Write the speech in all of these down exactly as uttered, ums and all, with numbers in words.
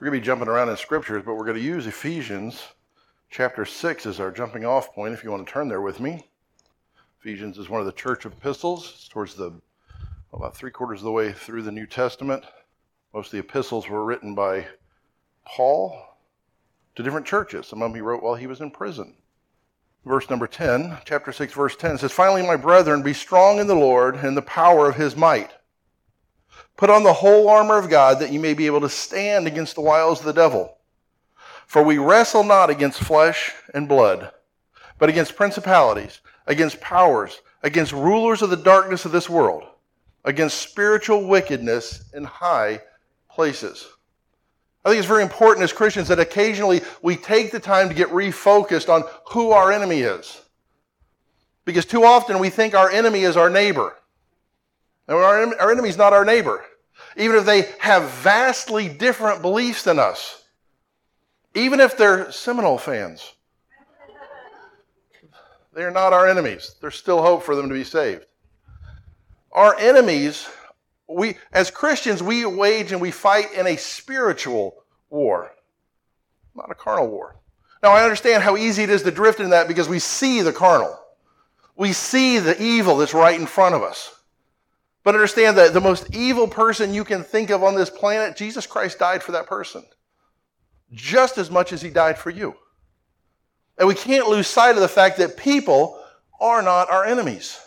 We're going to be jumping around in scriptures, but we're going to use Ephesians chapter six as our jumping off point, if you want to turn there with me. Ephesians is one of the church epistles. It's towards the, about three quarters of the way through the New Testament. Most of the epistles were written by Paul to different churches. Some of them he wrote while he was in prison. Verse number ten, chapter six, verse ten says, "Finally, my brethren, be strong in the Lord and in the power of his might. Put on the whole armor of God that you may be able to stand against the wiles of the devil. For we wrestle not against flesh and blood, but against principalities, against powers, against rulers of the darkness of this world, against spiritual wickedness in high places." I think it's very important as Christians that occasionally we take the time to get refocused on who our enemy is. Because too often we think our enemy is our neighbor. And our, our enemy is not our neighbor. Even if they have vastly different beliefs than us. Even if they're Seminole fans. They're not our enemies. There's still hope for them to be saved. Our enemies... We, as Christians, we wage and we fight in a spiritual war, not a carnal war. Now, I understand how easy it is to drift in that because we see the carnal. We see the evil that's right in front of us. But understand that the most evil person you can think of on this planet, Jesus Christ died for that person just as much as he died for you. And we can't lose sight of the fact that people are not our enemies.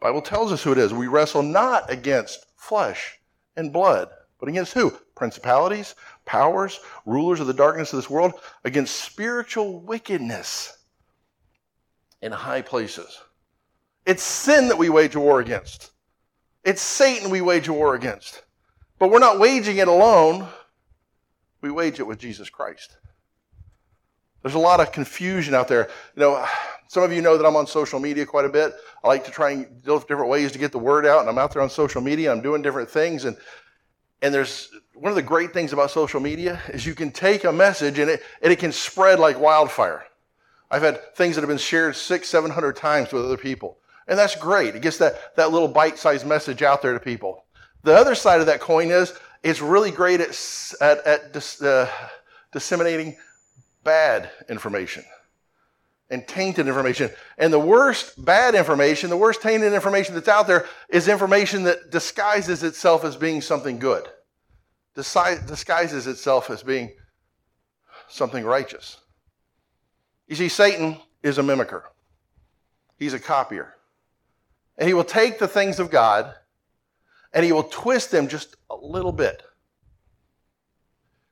The Bible tells us who it is. We wrestle not against flesh and blood, but against who? Principalities, powers, rulers of the darkness of this world, against spiritual wickedness in high places. It's sin that we wage a war against. It's Satan we wage a war against. But we're not waging it alone. We wage it with Jesus Christ. There's a lot of confusion out there. You know, some of you know that I'm on social media quite a bit. I like to try and deal with different ways to get the word out, and I'm out there on social media. I'm doing different things, and and there's one of the great things about social media is you can take a message and it and it can spread like wildfire. I've had things that have been shared six, seven hundred times with other people, and that's great. It gets that that little bite-sized message out there to people. The other side of that coin is it's really great at at, at dis, uh, disseminating bad information and tainted information. And the worst bad information, the worst tainted information that's out there is information that disguises itself as being something good, Desi- disguises itself as being something righteous. You see, Satan is a mimicker. He's a copier. And he will take the things of God and he will twist them just a little bit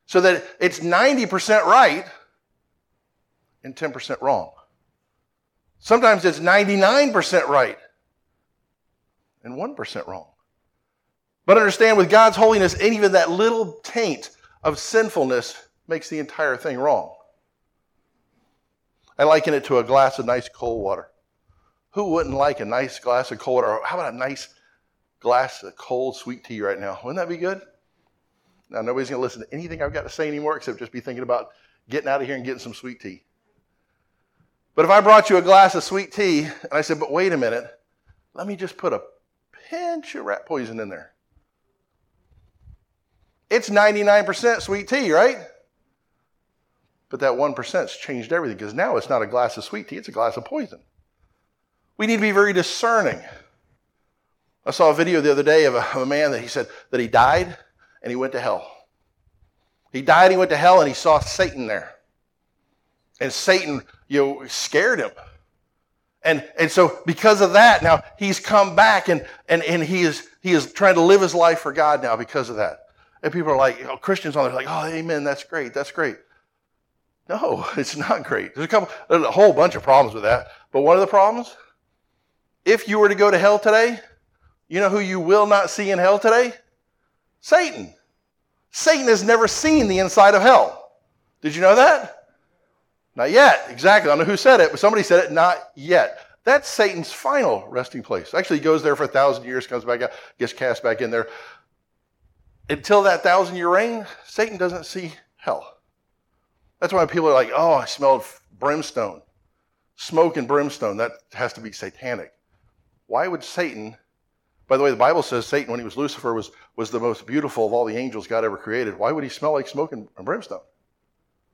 so that it's ninety percent right and ten percent wrong. Sometimes it's ninety-nine percent right and one percent wrong. But understand, with God's holiness, and even that little taint of sinfulness makes the entire thing wrong. I liken it to a glass of nice cold water. Who wouldn't like a nice glass of cold water? Or how about a nice glass of cold sweet tea right now? Wouldn't that be good? Now, nobody's going to listen to anything I've got to say anymore except just be thinking about getting out of here and getting some sweet tea. But if I brought you a glass of sweet tea, and I said, but wait a minute, let me just put a pinch of rat poison in there. It's ninety-nine percent sweet tea, right? But that one percent's changed everything, because now it's not a glass of sweet tea, it's a glass of poison. We need to be very discerning. I saw a video the other day of a, of a man that he said that he died and he went to hell. He died, he went to hell, and he saw Satan there. And Satan, you know, scared him. And and so because of that, now he's come back and and, and he is he is trying to live his life for God now because of that. And people are like, you know, Christians on there are like, oh, amen, that's great, that's great. No, it's not great. There's a couple, there's a whole bunch of problems with that. But one of the problems, if you were to go to hell today, you know who you will not see in hell today? Satan. Satan has never seen the inside of hell. Did you know that? Not yet, exactly. I don't know who said it, but somebody said it, not yet. That's Satan's final resting place. Actually, he goes there for a thousand years, comes back out, gets cast back in there. Until that thousand-year reign, Satan doesn't see hell. That's why people are like, oh, I smelled brimstone. Smoke and brimstone, that has to be satanic. Why would Satan By the way, the Bible says Satan, when he was Lucifer, was, was the most beautiful of all the angels God ever created. Why would he smell like smoke and brimstone?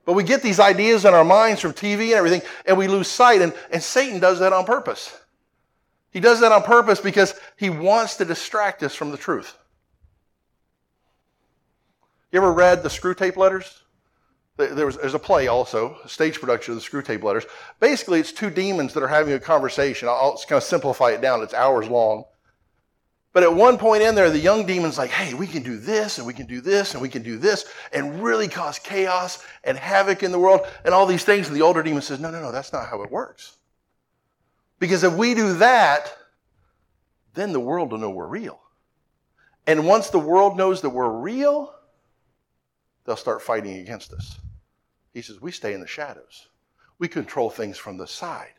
But we get these ideas in our minds from T V and everything, and we lose sight. And, and Satan does that on purpose. He does that on purpose because he wants to distract us from the truth. You ever read the Screw Tape Letters? There was, there's a play also, a stage production of the Screw Tape Letters. Basically, it's two demons that are having a conversation. I'll, I'll just kind of simplify it down. It's hours long. But at one point in there, the young demon's like, hey, we can do this, and we can do this, and we can do this, and really cause chaos and havoc in the world and all these things. And the older demon says, no, no, no, that's not how it works. Because if we do that, then the world will know we're real. And once the world knows that we're real, they'll start fighting against us. He says, we stay in the shadows. We control things from the side.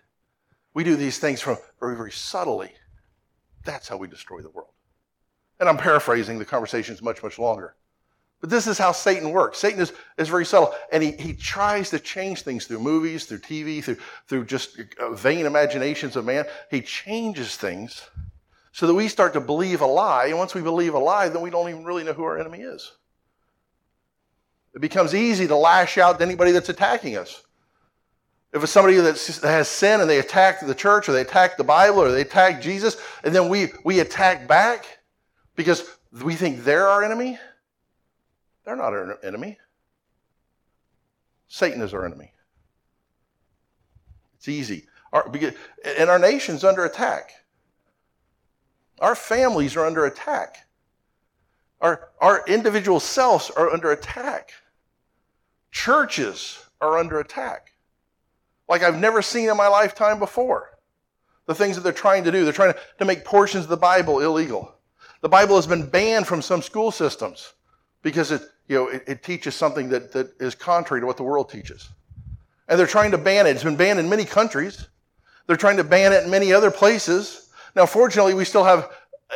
We do these things from very, very subtly. That's how we destroy the world. And I'm paraphrasing. The conversation is much, much longer. But this is how Satan works. Satan is, is very subtle. And he, he tries to change things through movies, through T V, through, through just vain imaginations of man. He changes things so that we start to believe a lie. And once we believe a lie, then we don't even really know who our enemy is. It becomes easy to lash out to anybody that's attacking us. If it's somebody that has sin and they attack the church or they attack the Bible or they attack Jesus, and then we, we attack back because we think they're our enemy, they're not our enemy. Satan is our enemy. It's easy. Our, and our nation's under attack. Our families are under attack. Our, our individual selves are under attack. Churches are under attack. Like I've never seen in my lifetime before. The things that they're trying to do. They're trying to make portions of the Bible illegal. The Bible has been banned from some school systems because it, you know, it, it teaches something that, that is contrary to what the world teaches. And they're trying to ban it. It's been banned in many countries. They're trying to ban it in many other places. Now, fortunately, we still have,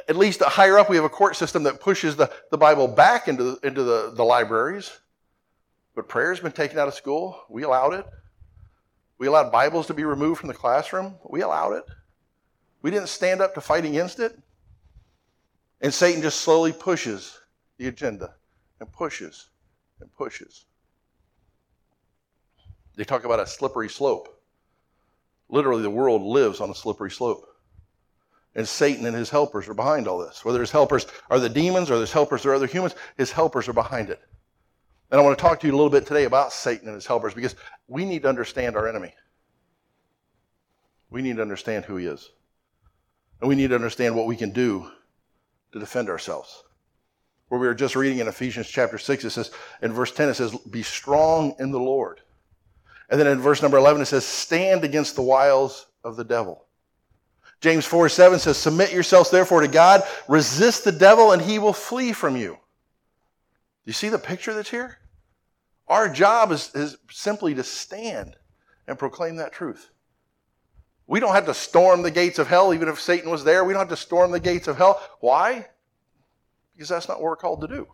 at least higher up, we have a court system that pushes the, the Bible back into, the, into the, the libraries. But prayer's been taken out of school. We allowed it. We allowed Bibles to be removed from the classroom. We allowed it. We didn't stand up to fight against it. And Satan just slowly pushes the agenda and pushes and pushes. They talk about a slippery slope. Literally, the world lives on a slippery slope. And Satan and his helpers are behind all this. Whether his helpers are the demons or his helpers are other humans, his helpers are behind it. And I want to talk to you a little bit today about Satan and his helpers because we need to understand our enemy. We need to understand who he is. And we need to understand what we can do to defend ourselves. Where we were just reading in Ephesians chapter six, it says, in verse ten, it says, be strong in the Lord. And then in verse number eleven, it says, stand against the wiles of the devil. James four seven says, submit yourselves therefore to God, resist the devil, and he will flee from you. You see the picture that's here? Our job is, is simply to stand and proclaim that truth. We don't have to storm the gates of hell, even if Satan was there. We don't have to storm the gates of hell. Why? Because that's not what we're called to do.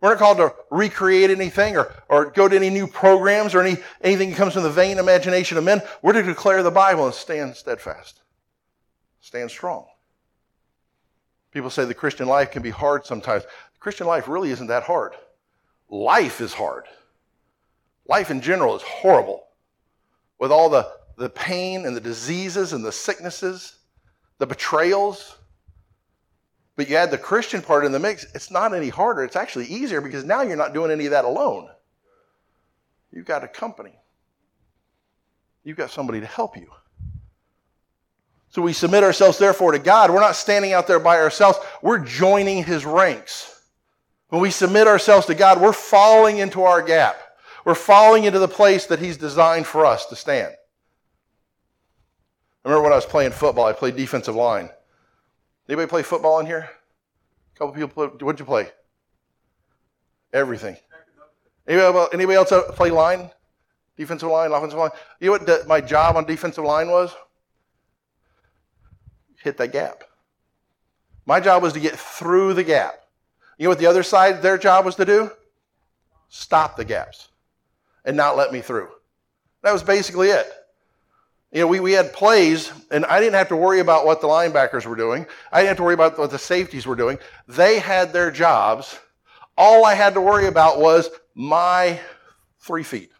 We're not called to recreate anything or, or go to any new programs or any anything that comes from the vain imagination of men. We're to declare the Bible and stand steadfast. Stand strong. People say the Christian life can be hard sometimes. Christian life really isn't that hard. Life is hard. Life in general is horrible. With all the, the pain and the diseases and the sicknesses, the betrayals. But you add the Christian part in the mix, it's not any harder. It's actually easier because now you're not doing any of that alone. You've got a company. You've got somebody to help you. So we submit ourselves therefore to God. We're not standing out there by ourselves. We're joining his ranks. When we submit ourselves to God, we're falling into our gap. We're falling into the place that he's designed for us to stand. I remember when I was playing football, I played defensive line. Anybody play football in here? A couple people play. What'd you play? Everything. Anybody, anybody else play line? Defensive line, offensive line? You know what the, my job on defensive line was? Hit that gap. My job was to get through the gap. You know what the other side, their job was to do? Stop the gaps and not let me through. That was basically it. You know, we, we had plays, and I didn't have to worry about what the linebackers were doing. I didn't have to worry about what the safeties were doing. They had their jobs. All I had to worry about was my three feet.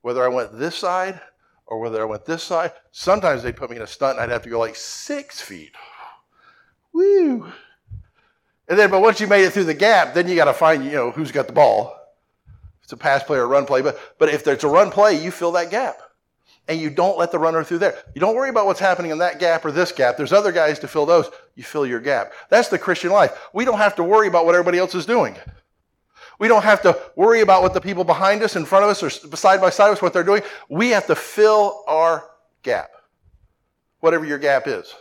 Whether I went this side or whether I went this side, sometimes they'd put me in a stunt and I'd have to go like six feet. Woo! And then, but once you made it through the gap, then you got to find, you know, who's got the ball. If it's a pass play or a run play. But, but if it's a run play, you fill that gap. And you don't let the runner through there. You don't worry about what's happening in that gap or this gap. There's other guys to fill those. You fill your gap. That's the Christian life. We don't have to worry about what everybody else is doing. We don't have to worry about what the people behind us, in front of us, or side by side of us, what they're doing. We have to fill our gap, whatever your gap is.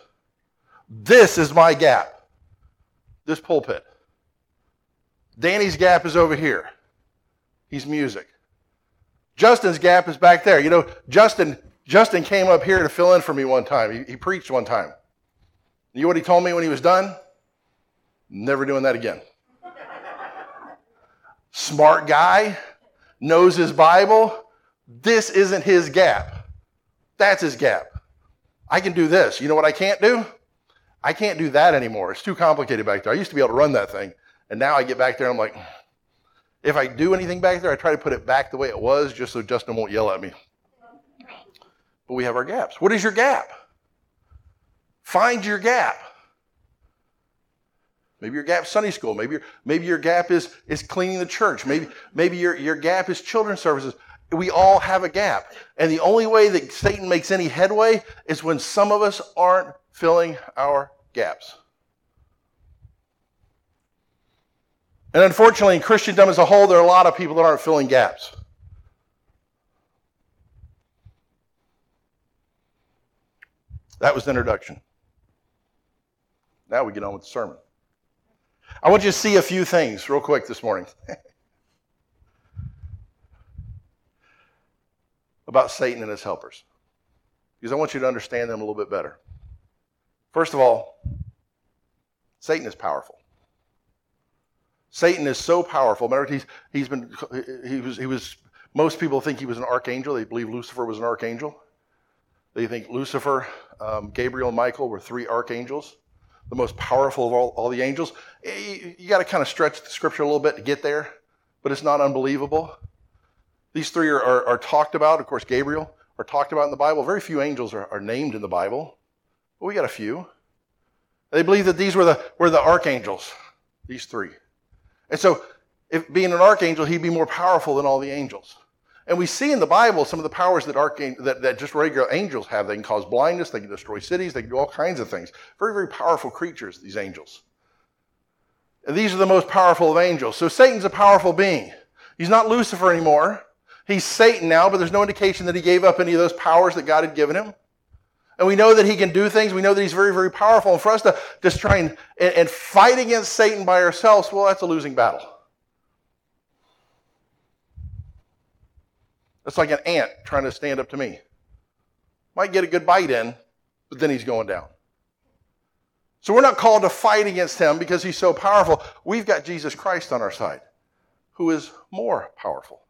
This is my gap, this pulpit. Danny's gap is over here. He's music. Justin's gap is back there. You know, Justin Justin came up here to fill in for me one time. He, he preached one time. You know what he told me when he was done? Never doing that again. Smart guy, knows his Bible. This isn't his gap. That's his gap. I can do this. You know what I can't do? I can't do that anymore. It's too complicated back there. I used to be able to run that thing, and now I get back there and I'm like, if I do anything back there, I try to put it back the way it was just so Justin won't yell at me. But we have our gaps. What is your gap? Find your gap. Maybe your gap is Sunday school. Maybe your, maybe your gap is, is cleaning the church. Maybe, maybe your, your gap is children's services. We all have a gap. And the only way that Satan makes any headway is when some of us aren't filling our gaps. And unfortunately, in Christendom as a whole, there are a lot of people that aren't filling gaps. That was the introduction. Now we get on with the sermon. I want you to see a few things real quick this morning about Satan and his helpers, because I want you to understand them a little bit better. First of all, Satan is powerful. Satan is so powerful. Remember, he's, he's been, he was, he was, most people think he was an archangel. They believe Lucifer was an archangel. They think Lucifer, um, Gabriel, and Michael were three archangels, the most powerful of all, all the angels. You, you got to kind of stretch the scripture a little bit to get there, but it's not unbelievable. These three are, are, are talked about. Of course, Gabriel are talked about in the Bible. Very few angels are, are named in the Bible, but we got a few. They believe that these were the, were the archangels, these three. And so, if being an archangel, he'd be more powerful than all the angels. And we see in the Bible some of the powers that, archangel, that, that just regular angels have. They can cause blindness, they can destroy cities, they can do all kinds of things. Very, very powerful creatures, these angels. And these are the most powerful of angels. So Satan's a powerful being. He's not Lucifer anymore. He's Satan now, but there's no indication that he gave up any of those powers that God had given him. And we know that he can do things. We know that he's very, very powerful. And for us to just try and, and, and fight against Satan by ourselves, well, that's a losing battle. That's like an ant trying to stand up to me. Might get a good bite in, but then he's going down. So we're not called to fight against him because he's so powerful. We've got Jesus Christ on our side, who is more powerful.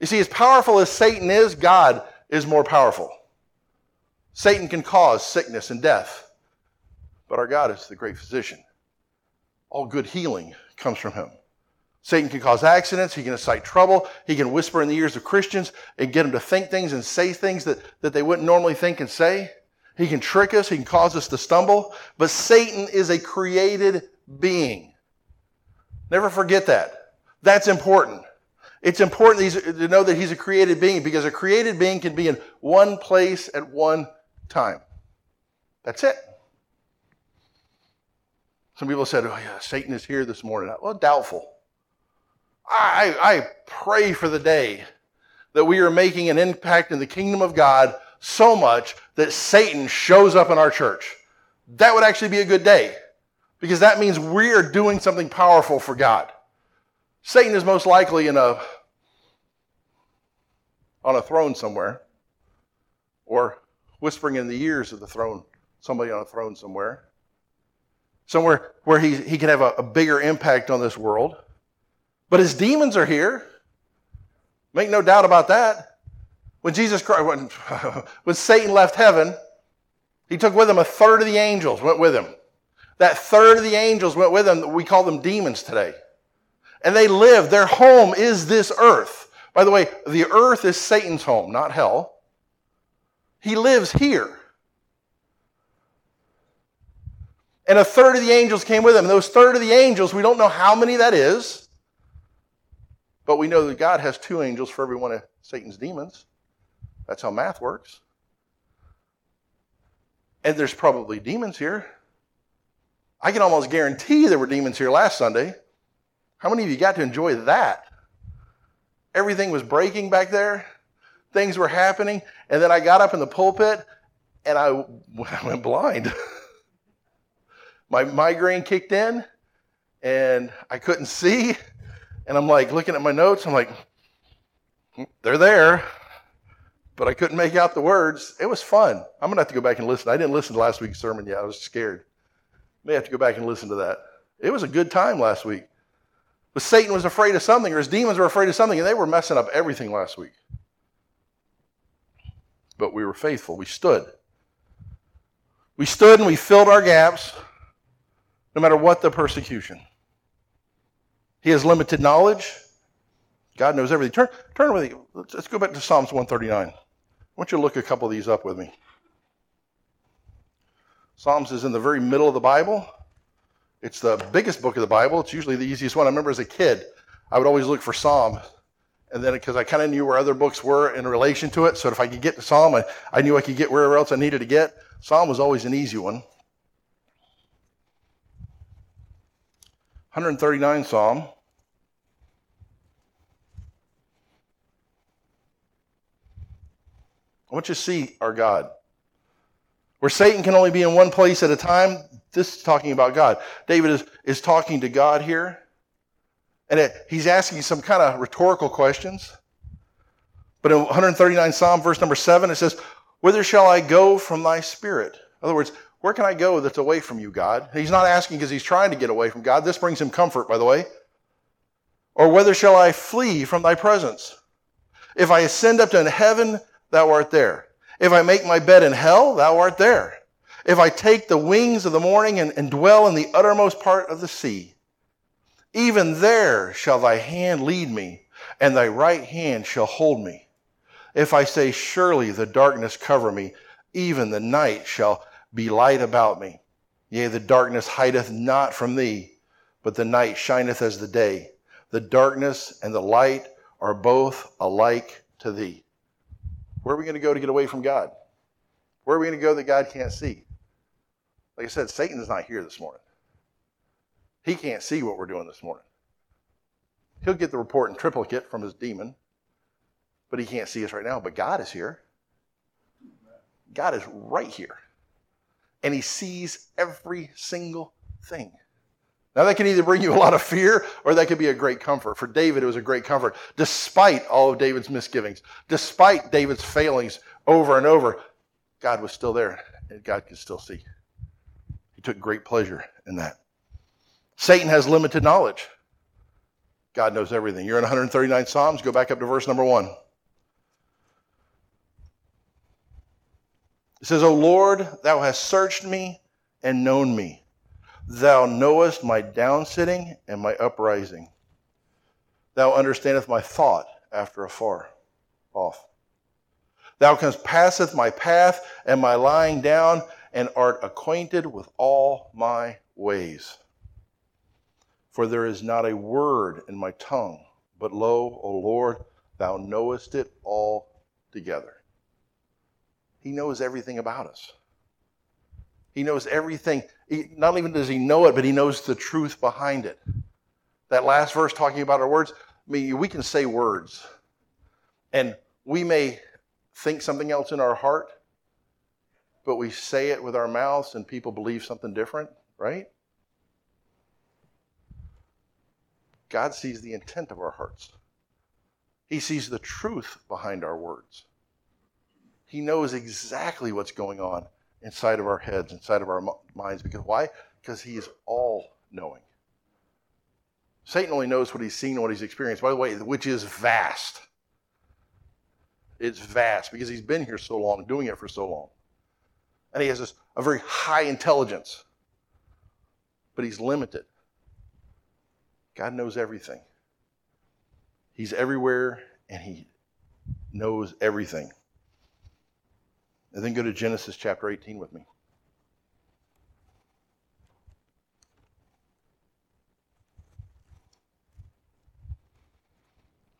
You see, as powerful as Satan is, God is more powerful. Satan can cause sickness and death, but our God is the great physician. All good healing comes from him. Satan can cause accidents. He can incite trouble. He can whisper in the ears of Christians and get them to think things and say things that, that they wouldn't normally think and say. He can trick us. He can cause us to stumble. But Satan is a created being. Never forget that. That's important. It's important to know that he's a created being, because a created being can be in one place at one time. That's it. Some people said, oh yeah, Satan is here this morning. Well, doubtful. I, I pray for the day that we are making an impact in the kingdom of God so much that Satan shows up in our church. That would actually be a good day, because that means we are doing something powerful for God. Satan is most likely in a on a throne somewhere, or whispering in the ears of the throne, somebody on a throne somewhere, somewhere where he, he can have a, a bigger impact on this world. But his demons are here. Make no doubt about that. When Jesus Christ, when, when Satan left heaven, he took with him a third of the angels, went with him. That third of the angels went with him. We call them demons today. And they live. Their home is this earth. By the way, the earth is Satan's home, not hell. He lives here. And a third of the angels came with him. And those third of the angels, we don't know how many that is. But we know that God has two angels for every one of Satan's demons. That's how math works. And there's probably demons here. I can almost guarantee there were demons here last Sunday. How many of you got to enjoy that? Everything was breaking back there. Things were happening. And then I got up in the pulpit and I, I went blind. My migraine kicked in and I couldn't see. And I'm like looking at my notes. I'm like, they're there. But I couldn't make out the words. It was fun. I'm going to have to go back and listen. I didn't listen to last week's sermon yet. I was scared. May have to go back and listen to that. It was a good time last week. But Satan was afraid of something, or his demons were afraid of something, and they were messing up everything last week. But we were faithful. We stood. We stood and we filled our gaps, no matter what the persecution. He has limited knowledge. God knows everything. Turn, turn with me. Let's, let's go back to Psalms one thirty-nine. I want you to look a couple of these up with me. Psalms is in the very middle of the Bible. It's the biggest book of the Bible. It's usually the easiest one. I remember as a kid, I would always look for Psalm, and then because I kind of knew where other books were in relation to it, so if I could get to Psalm, I, I knew I could get wherever else I needed to get. Psalm was always an easy one. one thirty-nine Psalm. I want you to see our God. Where Satan can only be in one place at a time, this is talking about God. David is, is talking to God here. And it, he's asking some kind of rhetorical questions. But in one thirty-nine Psalm, verse number seven, it says, "Whither shall I go from thy spirit?" In other words, where can I go that's away from you, God? He's not asking because he's trying to get away from God. This brings him comfort, by the way. "Or whither shall I flee from thy presence? If I ascend up to heaven, thou art there. If I make my bed in hell, thou art there. If I take the wings of the morning and, and dwell in the uttermost part of the sea, even there shall thy hand lead me, and thy right hand shall hold me. If I say, surely the darkness cover me, even the night shall be light about me. Yea, the darkness hideth not from thee, but the night shineth as the day. The darkness and the light are both alike to thee." Where are we going to go to get away from God? Where are we going to go that God can't see? Like I said, Satan's not here this morning. He can't see what we're doing this morning. He'll get the report in triplicate from his demon, but he can't see us right now. But God is here. God is right here. And he sees every single thing. Now, that can either bring you a lot of fear, or that could be a great comfort. For David, it was a great comfort. Despite all of David's misgivings, despite David's failings over and over, God was still there, and God could still see. He took great pleasure in that. Satan has limited knowledge. God knows everything. You're in one thirty-nine Psalms. Go back up to verse number one. It says, "O Lord, thou hast searched me and known me. Thou knowest my downsitting and my uprising. Thou understandest my thought after afar off. Thou compasseth my path and my lying down, and art acquainted with all my ways. For there is not a word in my tongue, but lo, O Lord, thou knowest it all together." He knows everything about us. He knows everything. He, not even does he know it, but he knows the truth behind it. That last verse talking about our words, I mean, we can say words, and we may think something else in our heart, but we say it with our mouths, and people believe something different, right? God sees the intent of our hearts. He sees the truth behind our words. He knows exactly what's going on inside of our heads, inside of our minds. Because why? Because he is all-knowing. Satan only knows what he's seen and what he's experienced, by the way, which is vast. It's vast because he's been here so long, doing it for so long. And he has this, a very high intelligence, but he's limited. God knows everything. He's everywhere, and he knows everything. And then go to Genesis chapter eighteen with me.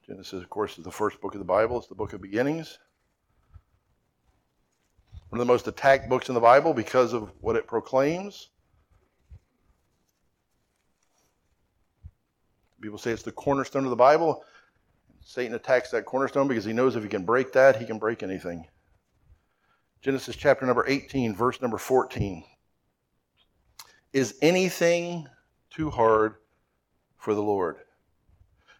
Genesis, of course, is the first book of the Bible. It's the book of beginnings. One of the most attacked books in the Bible because of what it proclaims. People say it's the cornerstone of the Bible. Satan attacks that cornerstone because he knows if he can break that, he can break anything. Genesis chapter number eighteen, verse number fourteen. Is anything too hard for the Lord?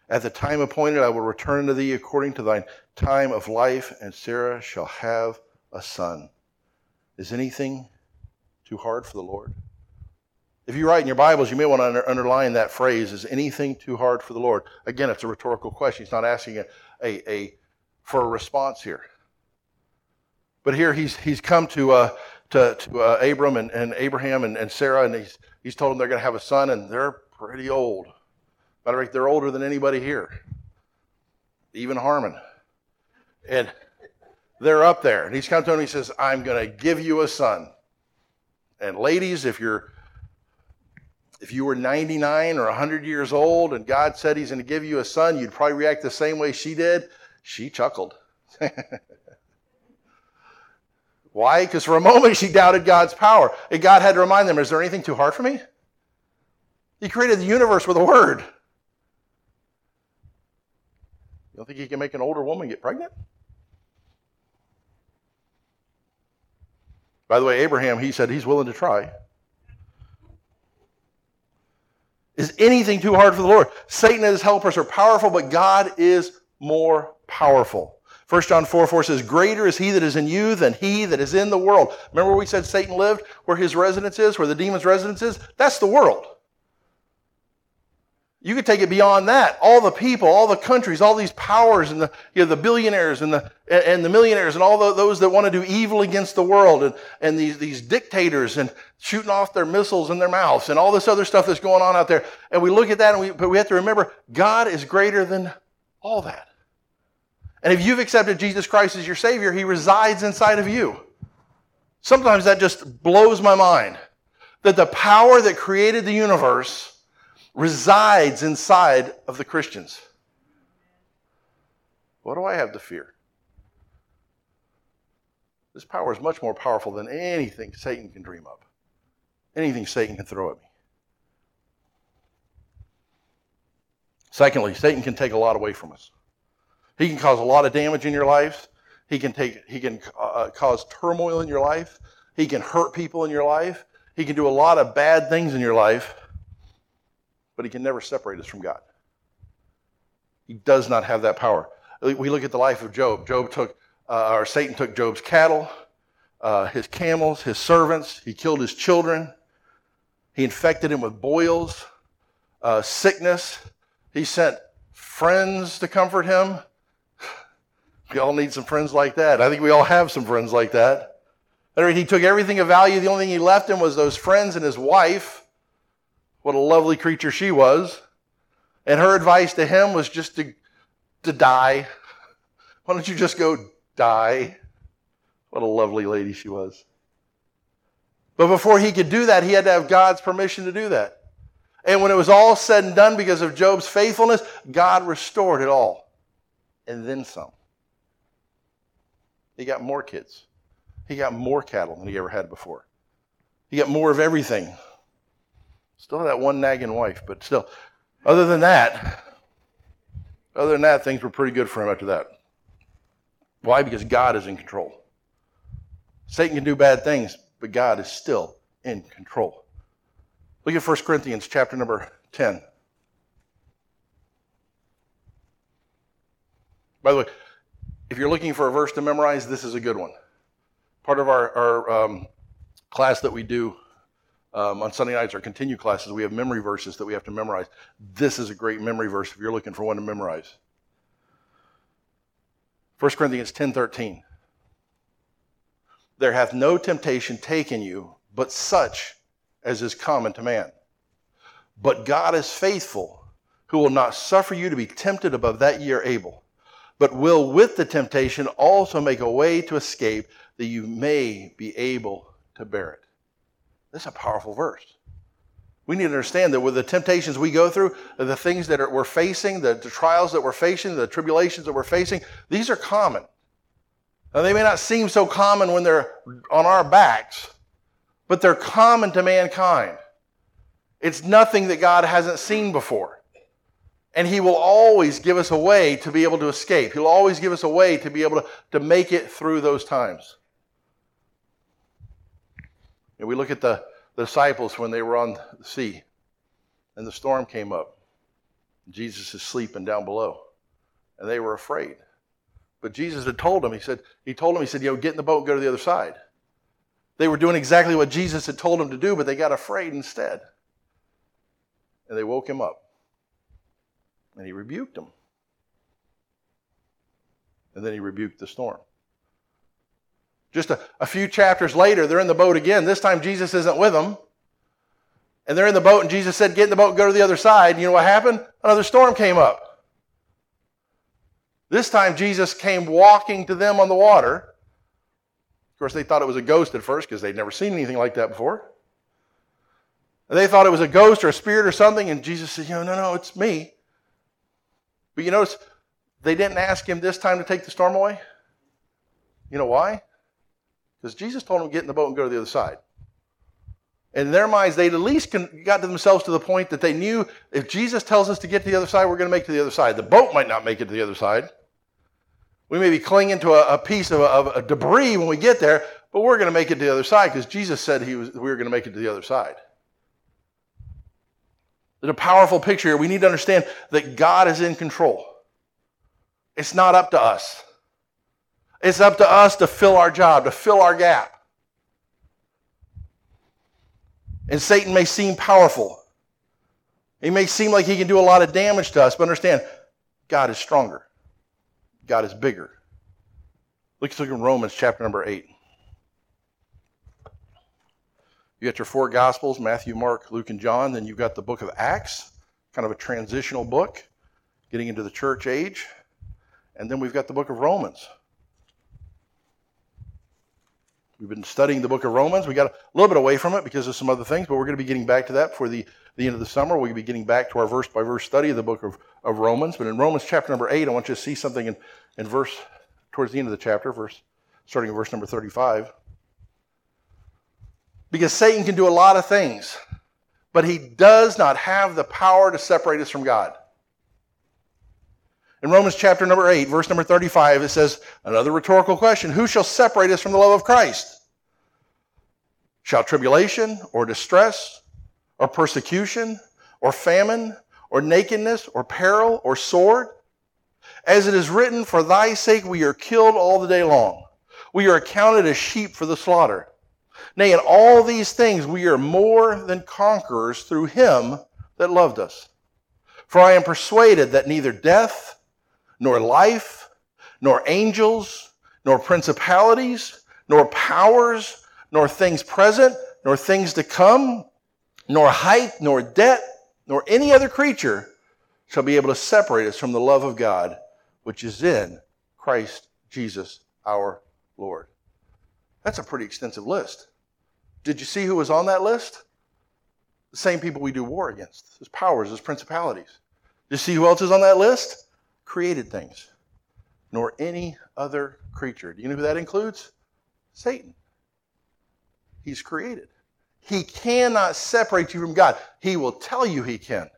At the time appointed, I will return to thee according to thine time of life, and Sarah shall have a son. Is anything too hard for the Lord? If you write in your Bibles, you may want to under- underline that phrase, is anything too hard for the Lord? Again, it's a rhetorical question. He's not asking a, a, a for a response here. But here he's he's come to uh, to, to uh, Abram and, and Abraham and, and Sarah, and he's he's told them they're going to have a son, and they're pretty old. Matter of fact, they're older than anybody here, even Harmon. And they're up there. And he's come to him and he says, I'm going to give you a son. And ladies, if you're if you were ninety-nine or one hundred years old and God said he's going to give you a son, you'd probably react the same way she did. She chuckled. Why? Because for a moment she doubted God's power. And God had to remind them, is there anything too hard for me? He created the universe with a word. You don't think he can make an older woman get pregnant? By the way, Abraham, he said he's willing to try. Is anything too hard for the Lord? Satan and his helpers are powerful, but God is more powerful. First John four four says, greater is he that is in you than he that is in the world. Remember where we said Satan lived, where his residence is, where the demon's residence is? That's the world. You could take it beyond that. All the people, all the countries, all these powers, and the you know, the billionaires and the and the millionaires, and all the, those that want to do evil against the world, and, and these these dictators and shooting off their missiles in their mouths, and all this other stuff that's going on out there. And we look at that, and we but we have to remember God is greater than all that. And if you've accepted Jesus Christ as your Savior, He resides inside of you. Sometimes that just blows my mind that the power that created the universe resides inside of the Christians. What do I have to fear? This power is much more powerful than anything Satan can dream up, anything Satan can throw at me. Secondly, Satan can take a lot away from us. He can cause a lot of damage in your life. He can take. He can uh, cause turmoil in your life. He can hurt people in your life. He can do a lot of bad things in your life. But he can never separate us from God. He does not have that power. We look at the life of Job. Job took, uh, or Satan took Job's cattle, uh, his camels, his servants. He killed his children. He infected him with boils, uh, sickness. He sent friends to comfort him. We all need some friends like that. I think we all have some friends like that. He took everything of value. The only thing he left him was those friends and his wife. What a lovely creature she was. And her advice to him was just to, to die. Why don't you just go die? What a lovely lady she was. But before he could do that, he had to have God's permission to do that. And when it was all said and done because of Job's faithfulness, God restored it all. And then some. He got more kids. He got more cattle than he ever had before. He got more of everything. Still that one nagging wife, but still. Other than that, other than that, things were pretty good for him after that. Why? Because God is in control. Satan can do bad things, but God is still in control. Look at First Corinthians chapter number ten. By the way, if you're looking for a verse to memorize, this is a good one. Part of our, our um, class that we do Um, on Sunday nights, our continue classes, we have memory verses that we have to memorize. This is a great memory verse if you're looking for one to memorize. First Corinthians ten thirteen. There hath no temptation taken you, but such as is common to man. But God is faithful, who will not suffer you to be tempted above that ye are able, but will with the temptation also make a way to escape, that you may be able to bear it. That's a powerful verse. We need to understand that with the temptations we go through, the things that are, we're facing, the, the trials that we're facing, the tribulations that we're facing, these are common. Now, they may not seem so common when they're on our backs, but they're common to mankind. It's nothing that God hasn't seen before. And he will always give us a way to be able to escape. He'll always give us a way to be able to, to make it through those times. And we look at the, the disciples when they were on the sea and the storm came up. Jesus is sleeping down below and they were afraid. But Jesus had told them, he said, he told them, he said, you know, get in the boat and go to the other side. They were doing exactly what Jesus had told them to do, but they got afraid instead. And they woke him up. And he rebuked them. And then he rebuked the storm. Just a, a few chapters later, they're in the boat again. This time Jesus isn't with them. And they're in the boat, and Jesus said, get in the boat, go to the other side. And you know what happened? Another storm came up. This time Jesus came walking to them on the water. Of course, they thought it was a ghost at first because they'd never seen anything like that before. And they thought it was a ghost or a spirit or something, and Jesus said, you know, no, no, it's me. But you notice they didn't ask him this time to take the storm away. You know why? Because Jesus told them, get in the boat and go to the other side. And in their minds, they at least got to themselves to the point that they knew if Jesus tells us to get to the other side, we're going to make it to the other side. The boat might not make it to the other side. We may be clinging to a, a piece of, a, of a debris when we get there, but we're going to make it to the other side because Jesus said he was, we were going to make it to the other side. There's a powerful picture here. We need to understand that God is in control. It's not up to us. It's up to us to fill our job, to fill our gap. And Satan may seem powerful. He may seem like he can do a lot of damage to us, but understand, God is stronger. God is bigger. Look at Romans chapter number eight. You got your four Gospels, Matthew, Mark, Luke, and John. Then you've got the book of Acts, kind of a transitional book, getting into the church age. And then we've got the book of Romans. We've been studying the book of Romans. We got a little bit away from it because of some other things, but we're going to be getting back to that before the, the end of the summer. We'll be getting back to our verse-by-verse study of the book of, of Romans. But in Romans chapter number eight, I want you to see something in, in verse, towards the end of the chapter, verse, starting in verse number thirty-five. Because Satan can do a lot of things, but he does not have the power to separate us from God. In Romans chapter number eight, verse number thirty-five, it says, another rhetorical question, who shall separate us from the love of Christ? Shall tribulation or distress or persecution or famine or nakedness or peril or sword? As it is written, for thy sake we are killed all the day long. We are accounted as sheep for the slaughter. Nay, in all these things we are more than conquerors through him that loved us. For I am persuaded that neither death, nor life, nor angels, nor principalities, nor powers, nor things present, nor things to come, nor height, nor depth, nor any other creature shall be able to separate us from the love of God, which is in Christ Jesus our Lord. That's a pretty extensive list. Did you see who was on that list? The same people we do war against. There's powers, there's principalities. Did you see who else is on that list? Created things, nor any other creature. Do you know who that includes? Satan. He's created. He cannot separate you from God. He will tell you he can.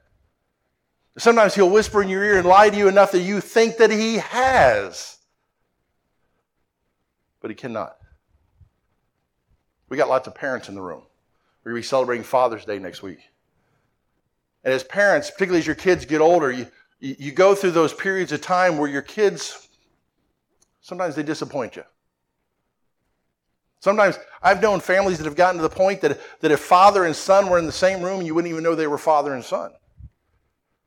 Sometimes he'll whisper in your ear and lie to you enough that you think that he has. But he cannot. We got lots of parents in the room. We're going to be celebrating Father's Day next week. And as parents, particularly as your kids get older, you You go through those periods of time where your kids, sometimes they disappoint you. Sometimes I've known families that have gotten to the point that, that if father and son were in the same room, you wouldn't even know they were father and son.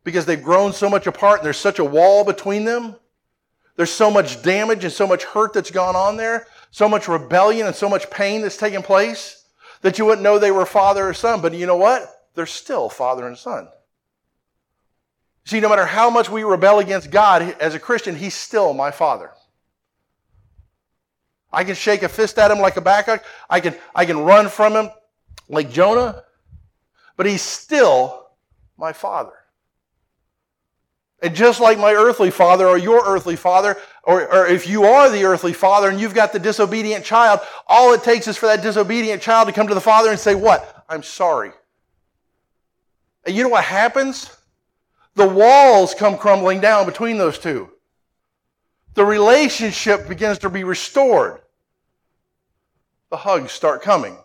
Because they've grown so much apart and there's such a wall between them There's so much damage and so much hurt that's gone on there, so much rebellion and so much pain that's taken place that you wouldn't know they were father or son. But you know what? They're still father and son. See, no matter how much we rebel against God, as a Christian, he's still my father. I can shake a fist at him like Habakkuk. I can, I can run from him like Jonah. But he's still my father. And just like my earthly father or your earthly father, or, or if you are the earthly father and you've got the disobedient child, all it takes is for that disobedient child to come to the father and say, what? I'm sorry. And you know what happens? The walls come crumbling down between those two. The relationship begins to be restored. The hugs start coming.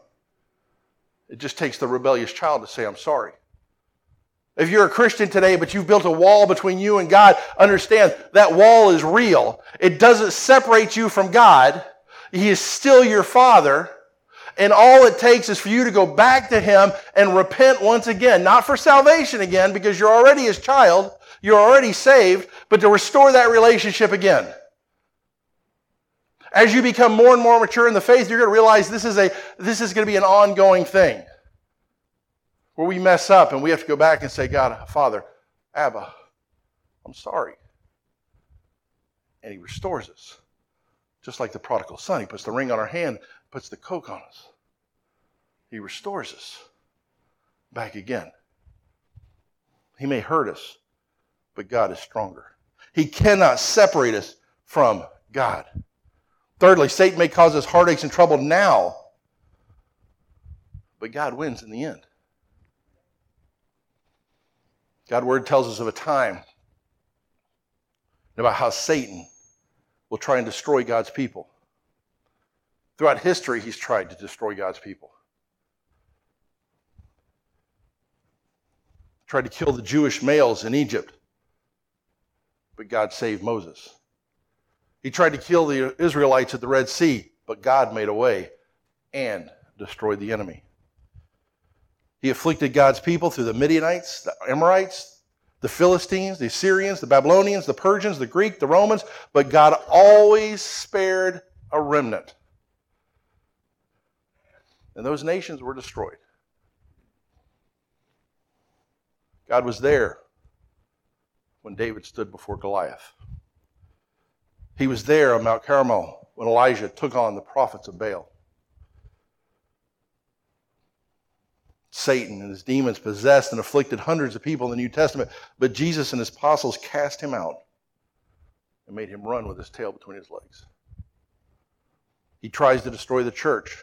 It just takes the rebellious child to say, I'm sorry. If you're a Christian today, but you've built a wall between you and God, understand that wall is real. It doesn't separate you from God. He is still your father. And all it takes is for you to go back to him and repent once again. Not for salvation again, because you're already his child. You're already saved, but to restore that relationship again. As you become more and more mature in the faith, you're going to realize this is a this is going to be an ongoing thing where we mess up and we have to go back and say, God, Father, Abba, I'm sorry. And he restores us. Just like the prodigal son, he puts the ring on our hand, puts the coke on us. He restores us back again. He may hurt us, but God is stronger. He cannot separate us from God. Thirdly, Satan may cause us heartaches and trouble now, but God wins in the end. God's word tells us of a time about how Satan will try and destroy God's people. Throughout history, he's tried to destroy God's people. Tried to kill the Jewish males in Egypt, but God saved Moses. He tried to kill the Israelites at the Red Sea, but God made a way and destroyed the enemy. He afflicted God's people through the Midianites, the Amorites, the Philistines, the Assyrians, the Babylonians, the Persians, the Greeks, the Romans, but God always spared a remnant. And those nations were destroyed. God was there when David stood before Goliath. He was there on Mount Carmel when Elijah took on the prophets of Baal. Satan and his demons possessed and afflicted hundreds of people in the New Testament, but Jesus and his apostles cast him out and made him run with his tail between his legs. He tries to destroy the church,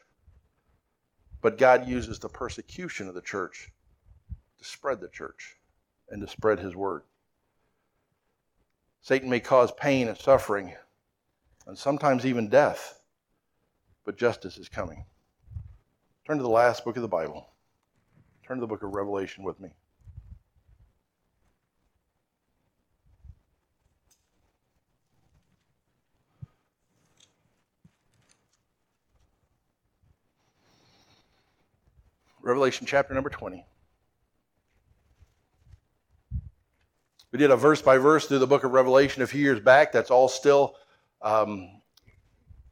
but God uses the persecution of the church to spread the church and to spread his word. Satan may cause pain and suffering and sometimes even death, but justice is coming. Turn to the last book of the Bible. Turn to the book of Revelation with me. Revelation chapter number twenty. We did a verse by verse through the book of Revelation a few years back. That's all still, um,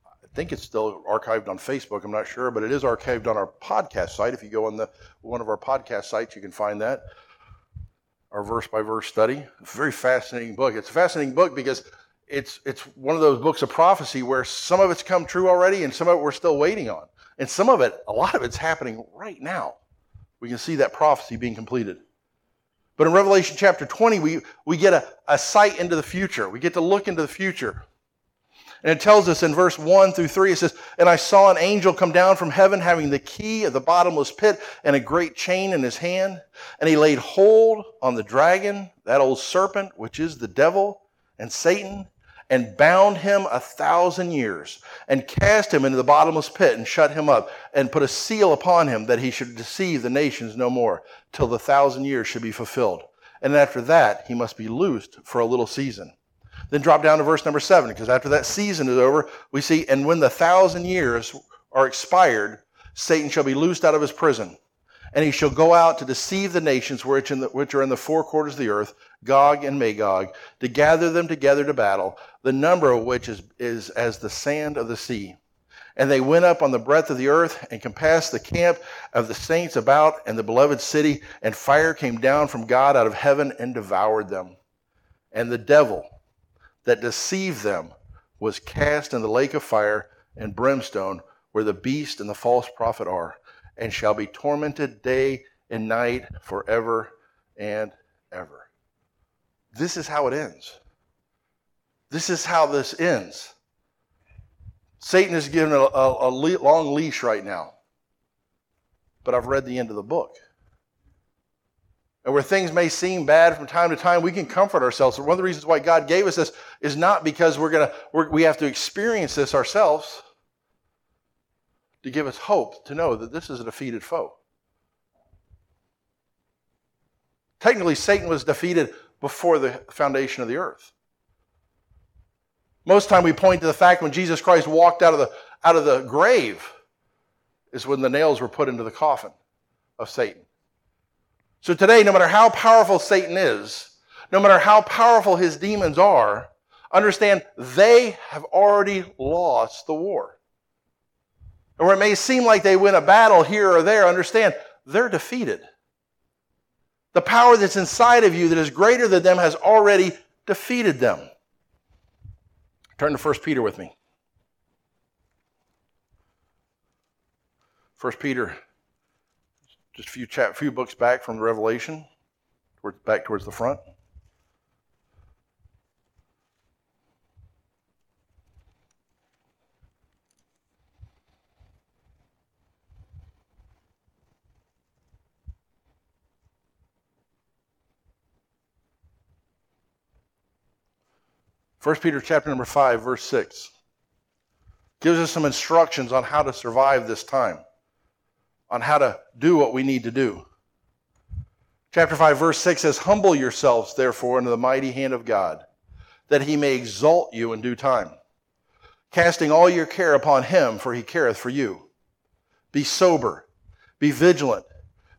I think it's still archived on Facebook. I'm not sure, but it is archived on our podcast site. If you go on the one of our podcast sites, you can find that. Our verse by verse study. It's a very fascinating book. It's a fascinating book because it's it's one of those books of prophecy where some of it's come true already and some of it we're still waiting on. And some of it, a lot of it's happening right now. We can see that prophecy being completed. But in Revelation chapter twenty, we, we get a, a sight into the future. We get to look into the future. And it tells us in verse one through three, it says, "And I saw an angel come down from heaven, having the key of the bottomless pit and a great chain in his hand. And he laid hold on the dragon, that old serpent, which is the devil and Satan, and bound him a thousand years, and cast him into the bottomless pit, and shut him up, and put a seal upon him, that he should deceive the nations no more, till the thousand years should be fulfilled. And after that, he must be loosed for a little season." Then drop down to verse number seven, because after that season is over, we see, "And when the thousand years are expired, Satan shall be loosed out of his prison, and he shall go out to deceive the nations which, in the, which are in the four quarters of the earth, Gog and Magog, to gather them together to battle, the number of which is, is as the sand of the sea. And they went up on the breadth of the earth and compassed the camp of the saints about and the beloved city, and fire came down from God out of heaven and devoured them. And the devil that deceived them was cast in the lake of fire and brimstone, where the beast and the false prophet are, and shall be tormented day and night forever and ever. This is how it ends. This is how this ends. Satan is given a, a, a le- long leash right now. But I've read the end of the book. And where things may seem bad from time to time, we can comfort ourselves. One of the reasons why God gave us this is not because we're gonna we're, we have to experience this ourselves, to give us hope to know that this is a defeated foe. Technically, Satan was defeated before the foundation of the earth. Most time we point to the fact when Jesus Christ walked out of the out of the grave is when the nails were put into the coffin of Satan. So today, no matter how powerful Satan is, no matter how powerful his demons are, understand they have already lost the war. And where it may seem like they win a battle here or there, understand they're defeated. The power that's inside of you that is greater than them has already defeated them. Turn to First Peter with me. First Peter, just a few, chap, few books back from Revelation, towards, back towards the front. First Peter chapter number five, verse six, gives us some instructions on how to survive this time, on how to do what we need to do. Chapter five, verse six says, "Humble yourselves, therefore, under the mighty hand of God, that he may exalt you in due time, casting all your care upon him, for he careth for you. Be sober, be vigilant,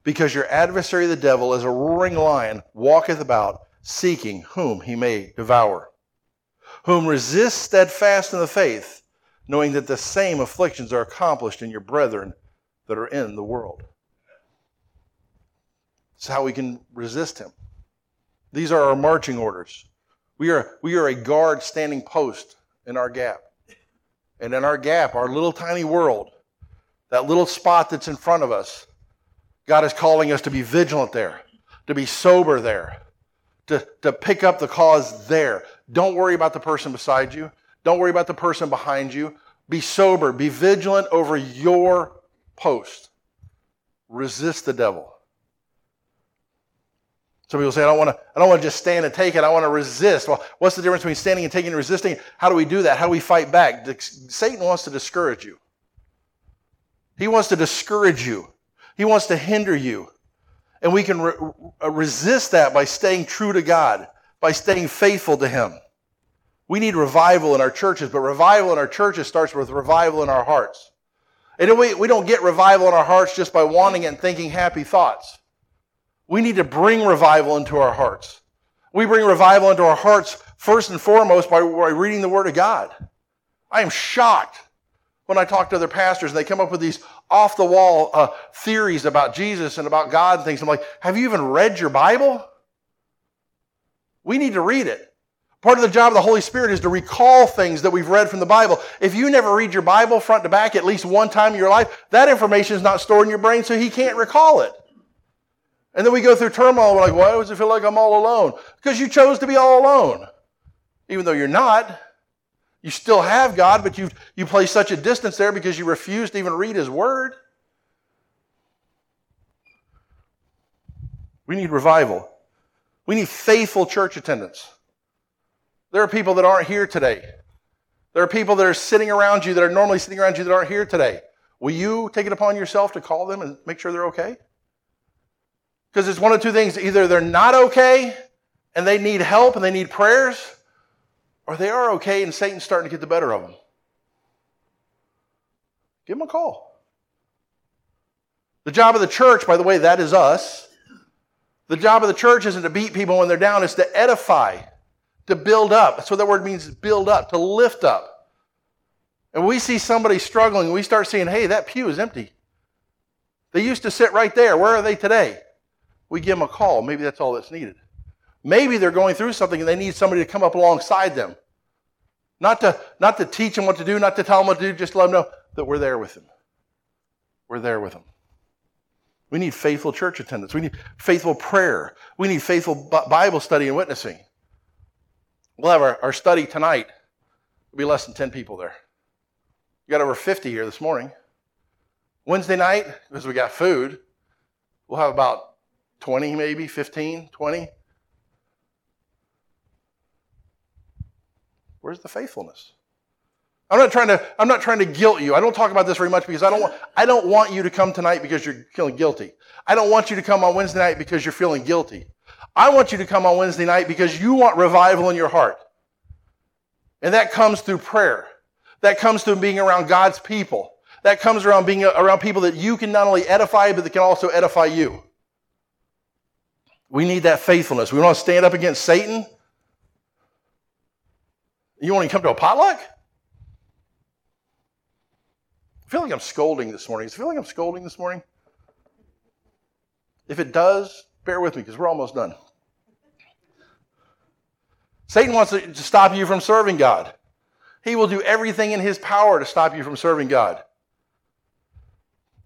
because your adversary the devil, as a roaring lion, walketh about, seeking whom he may devour. Whom resist steadfast in the faith, knowing that the same afflictions are accomplished in your brethren that are in the world." It's how we can resist him. These are our marching orders. We are, we are a guard standing post in our gap. And in our gap, our little tiny world, that little spot that's in front of us, God is calling us to be vigilant there, to be sober there, to, to pick up the cause there. Don't worry about the person beside you. Don't worry about the person behind you. Be sober. Be vigilant over your post. Resist the devil. Some people say, I don't want to, I don't want to just stand and take it. I want to resist. Well, what's the difference between standing and taking and resisting? How do we do that? How do we fight back? Satan wants to discourage you. He wants to discourage you. He wants to hinder you. And we can re- resist that by staying true to God, by staying faithful to him. We need revival in our churches, but revival in our churches starts with revival in our hearts. And we, we don't get revival in our hearts just by wanting it and thinking happy thoughts. We need to bring revival into our hearts. We bring revival into our hearts first and foremost by, by reading the Word of God. I am shocked when I talk to other pastors and they come up with these off-the-wall uh, theories about Jesus and about God and things. I'm like, have you even read your Bible? We need to read it. Part of the job of the Holy Spirit is to recall things that we've read from the Bible. If you never read your Bible front to back at least one time in your life, that information is not stored in your brain, so he can't recall it. And then we go through turmoil and we're like, why does it feel like I'm all alone? Because you chose to be all alone. Even though you're not, you still have God, but you you place such a distance there because you refuse to even read his word. We need revival. We need faithful church attendance. There are people that aren't here today. There are people that are sitting around you that are normally sitting around you that aren't here today. Will you take it upon yourself to call them and make sure they're okay? Because it's one of two things. Either they're not okay and they need help and they need prayers, or they are okay and Satan's starting to get the better of them. Give them a call. The job of the church, by the way, that is us. The job of the church isn't to beat people when they're down. It's to edify, to build up. That's what that word means, build up, to lift up. And we see somebody struggling, we start seeing, hey, that pew is empty. They used to sit right there. Where are they today? We give them a call. Maybe that's all that's needed. Maybe they're going through something and they need somebody to come up alongside them. Not to, not to teach them what to do, not to tell them what to do, just let them know that we're there with them. We're there with them. We need faithful church attendance. We need faithful prayer. We need faithful Bible study and witnessing. We'll have our, our study tonight. There'll be less than ten people there. We got over fifty here this morning. Wednesday night, because we got food, we'll have about twenty maybe, fifteen, twenty. Where's the faithfulness? I'm not trying to, I'm not trying to guilt you. I don't talk about this very much because I don't want, I don't want you to come tonight because you're feeling guilty. I don't want you to come on Wednesday night because you're feeling guilty. I want you to come on Wednesday night because you want revival in your heart. And that comes through prayer. That comes through being around God's people. That comes around being around people that you can not only edify, but that can also edify you. We need that faithfulness. We want to stand up against Satan. You want to come to a potluck? I feel like I'm scolding this morning. Does it feel like I'm scolding this morning? If it does, bear with me because we're almost done. Satan wants to stop you from serving God. He will do everything in his power to stop you from serving God.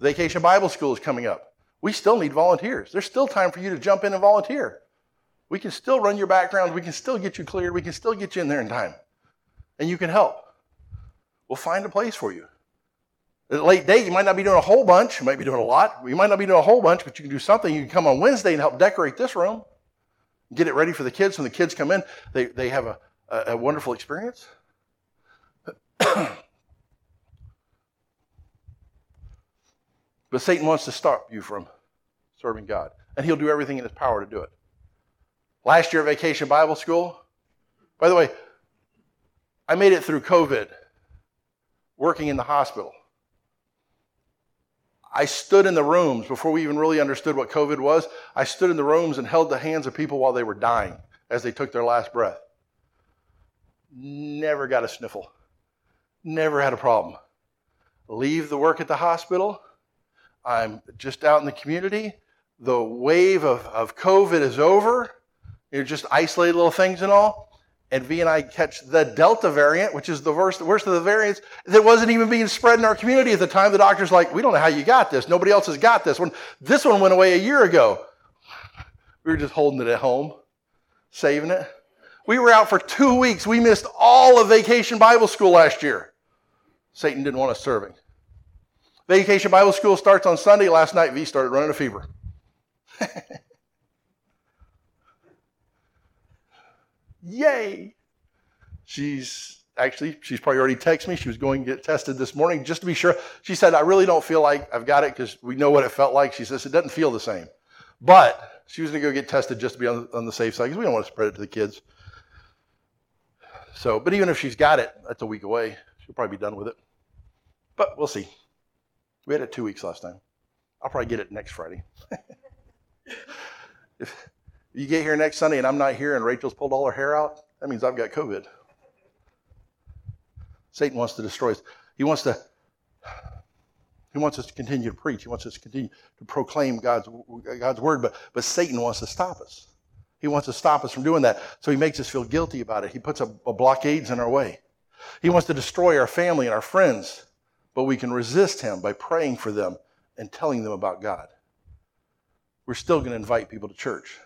Vacation Bible School is coming up. We still need volunteers. There's still time for you to jump in and volunteer. We can still run your background. We can still get you cleared. We can still get you in there in time. And you can help. We'll find a place for you. At a late date, you might not be doing a whole bunch. You might be doing a lot. You might not be doing a whole bunch, but you can do something. You can come on Wednesday and help decorate this room. Get it ready for the kids. When the kids come in, they, they have a, a, a wonderful experience. But Satan wants to stop you from serving God. And he'll do everything in his power to do it. Last year at Vacation Bible School, by the way, I made it through COVID, working in the hospital. I stood in the rooms before we even really understood what COVID was. I stood in the rooms and held the hands of people while they were dying as they took their last breath. Never got a sniffle. Never had a problem. Leave the work at the hospital. I'm just out in the community. The wave of, of COVID is over. You're just isolated little things and all. And V and I catch the Delta variant, which is the worst, worst of the variants, that wasn't even being spread in our community at the time. The doctor's like, we don't know how you got this. Nobody else has got this one. This one went away a year ago. We were just holding it at home, saving it. We were out for two weeks. We missed all of Vacation Bible School last year. Satan didn't want us serving. Vacation Bible School starts on Sunday. Last night, V started running a fever. Yay! She's actually, she's probably already texted me. She was going to get tested this morning just to be sure. She said, I really don't feel like I've got it because we know what it felt like. She says, it doesn't feel the same. But she was going to go get tested just to be on, on the safe side because we don't want to spread it to the kids. So, but even if she's got it, that's a week away. She'll probably be done with it. But we'll see. We had it two weeks last time. I'll probably get it next Friday. If you get here next Sunday and I'm not here and Rachel's pulled all her hair out, that means I've got COVID. Satan wants to destroy us. He wants to. He wants us to continue to preach. He wants us to continue to proclaim God's God's word. But but Satan wants to stop us. He wants to stop us from doing that. So he makes us feel guilty about it. He puts a, a blockades in our way. He wants to destroy our family and our friends. But we can resist him by praying for them and telling them about God. We're still going to invite people to church.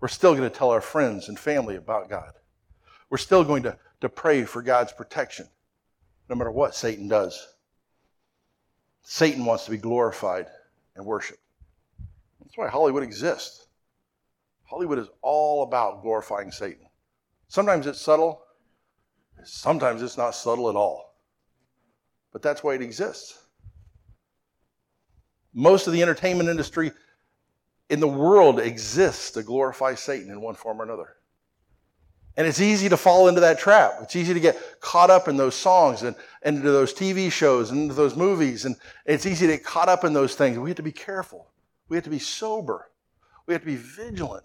We're still going to tell our friends and family about God. We're still going to, to pray for God's protection, no matter what Satan does. Satan wants to be glorified and worshiped. That's why Hollywood exists. Hollywood is all about glorifying Satan. Sometimes it's subtle. Sometimes it's not subtle at all. But that's why it exists. Most of the entertainment industry in the world exists to glorify Satan in one form or another. And it's easy to fall into that trap. It's easy to get caught up in those songs and, and into those T V shows and into those movies. And it's easy to get caught up in those things. We have to be careful. We have to be sober. We have to be vigilant.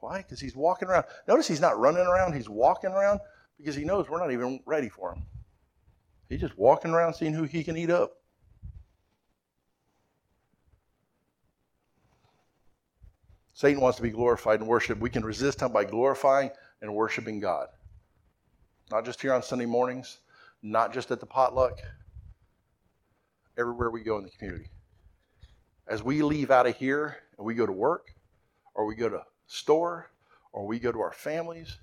Why? Because he's walking around. Notice he's not running around. He's walking around because he knows we're not even ready for him. He's just walking around seeing who he can eat up. Satan wants to be glorified and worshiped. We can resist him by glorifying and worshiping God. Not just here on Sunday mornings, not just at the potluck, everywhere we go in the community. As we leave out of here and we go to work, or we go to store, or we go to our families,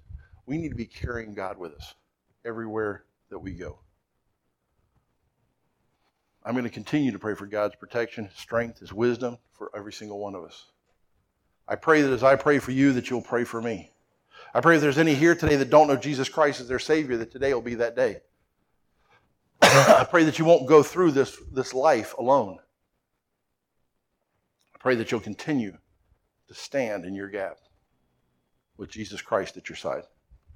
we need to be carrying God with us everywhere that we go. I'm going to continue to pray for God's protection, His strength, His wisdom for every single one of us. I pray that as I pray for you, that you'll pray for me. I pray if there's any here today that don't know Jesus Christ as their Savior, that today will be that day. I pray that you won't go through this, this life alone. I pray that you'll continue to stand in your gap with Jesus Christ at your side.